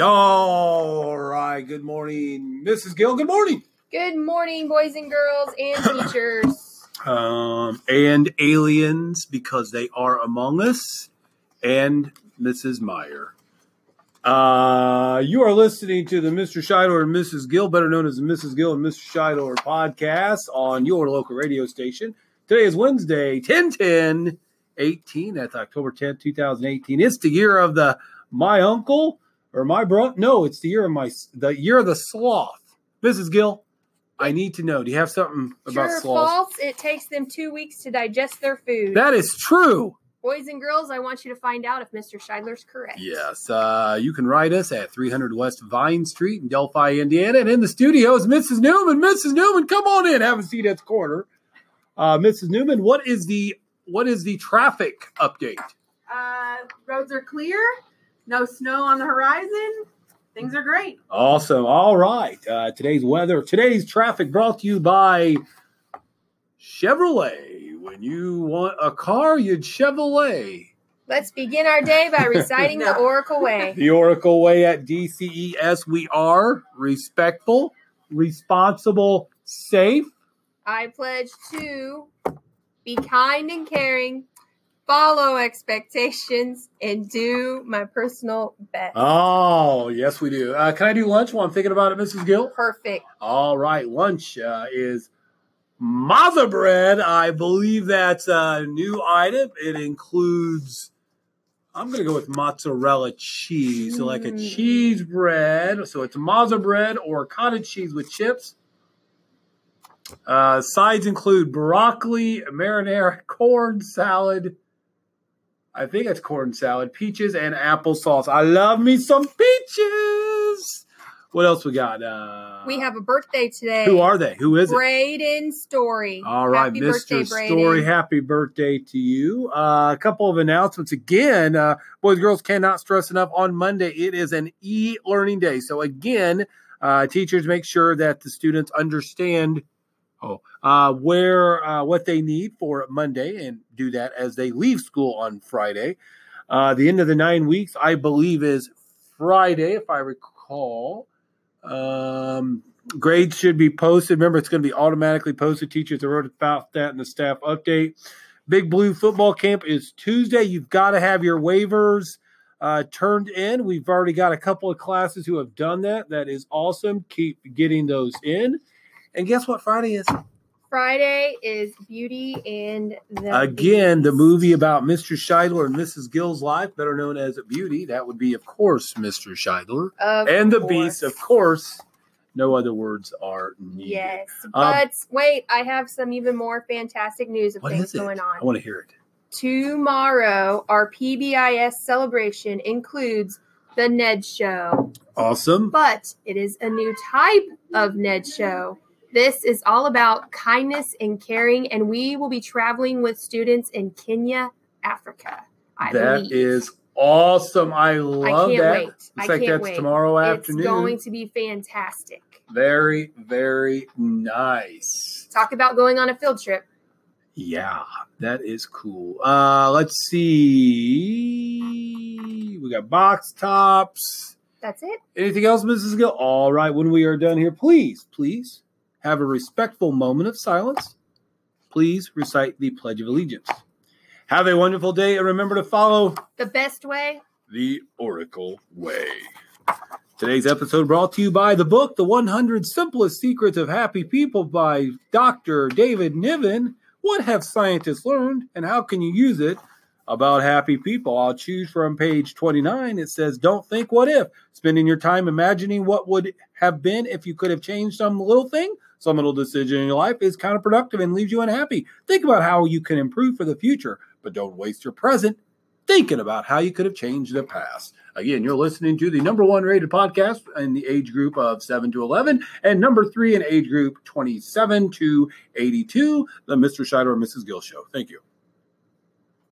All right. Good morning, Mrs. Gill. Good morning. Good morning, boys and girls and teachers. And aliens, because they are among us. And Mrs. Meyer. You are listening to the Mr. Scheidler and Mrs. Gill, better known as the Mrs. Gill and Mr. Scheidler podcast on your local radio station. Today is Wednesday, 10/10/18. That's October 10th, 2018. It's the year of the my uncle or my bro. No, it's the year of the sloth. Mrs. Gill, I need to know. Do you have something about sloth? True or false? It takes them 2 weeks to digest their food. That is true. Boys and girls, I want you to find out if Mr. Scheidler's correct. Yes, you can write us at 300 West Vine Street in Delphi, Indiana. And in the studio is Mrs. Newman. Mrs. Newman, come on in. Have a seat at the corner. Mrs. Newman, what is the traffic update? Roads are clear. No snow on the horizon. Things are great. Awesome. All right. Today's weather, today's traffic brought to you by Chevrolet. When you want a car, you'd Chevrolet. Let's begin our day by reciting the Oracle Way. The Oracle Way at DCES. We are respectful, responsible, safe. I pledge to be kind and caring, follow expectations, and do my personal best. Oh, yes, we do. Can I do lunch while I'm thinking about it, Mrs. Gill? Perfect. All right. Lunch is Mother bread, I believe that's a new item. It includes, I'm going to go with mozzarella cheese, so like a cheese bread. So it's mother bread or cottage cheese with chips. Sides include broccoli, marinara, corn salad. I think it's corn salad, peaches, and applesauce. I love me some peaches. What else we got? We have a birthday today. Who are they? Who is it? Braden Story. All right, happy Mr. Birthday, Story. Braden. Happy birthday to you. A couple of announcements. Again, boys and girls, cannot stress enough, on Monday it is an e-learning day. So, again, teachers, make sure that the students understand what they need for Monday and do that as they leave school on Friday. The end of the 9 weeks, I believe, is Friday, if I recall. Grades should be posted. Remember, it's going to be automatically posted. Teachers, I wrote about that in the staff update. Big Blue Football Camp is Tuesday. You've got to have your waivers turned in. We've already got a couple of classes who have done that. That is awesome. Keep getting those in. And guess what Friday is? Friday is Beauty and the Again, Beast. The movie about Mr. Scheidler and Mrs. Gill's life, better known as Beauty. That would be, of course, Mr. Scheidler. The Beast, of course. No other words are needed. Yes, but wait, I have some even more fantastic news of things going on. I want to hear it. Tomorrow, our PBIS celebration includes the Ned Show. Awesome. But it is a new type of Ned Show. This is all about kindness and caring, and we will be traveling with students in Kenya, Africa. That is awesome. I love that. I can't wait. Looks like that's tomorrow afternoon. It's going to be fantastic. Very, very nice. Talk about going on a field trip. Yeah, that is cool. Let's see. We got box tops. That's it. Anything else, Mrs. Gill? All right. When we are done here, please. Have a respectful moment of silence. Please recite the Pledge of Allegiance. Have a wonderful day, and remember to follow the best way, the Oracle Way. Today's episode brought to you by the book, The 100 Simplest Secrets of Happy People by Dr. David Niven. What have scientists learned, and how can you use it about happy people? I'll choose from page 29. It says, don't think what if. Spending your time imagining what would have been if you could have changed some little thing, some little decision in your life is counterproductive and leaves you unhappy. Think about how you can improve for the future, but don't waste your present thinking about how you could have changed the past. Again, you're listening to the number one rated podcast in the age group of 7 to 11 and number 3 in age group 27 to 82, the Mr. Scheidler and Mrs. Gill Show. Thank you.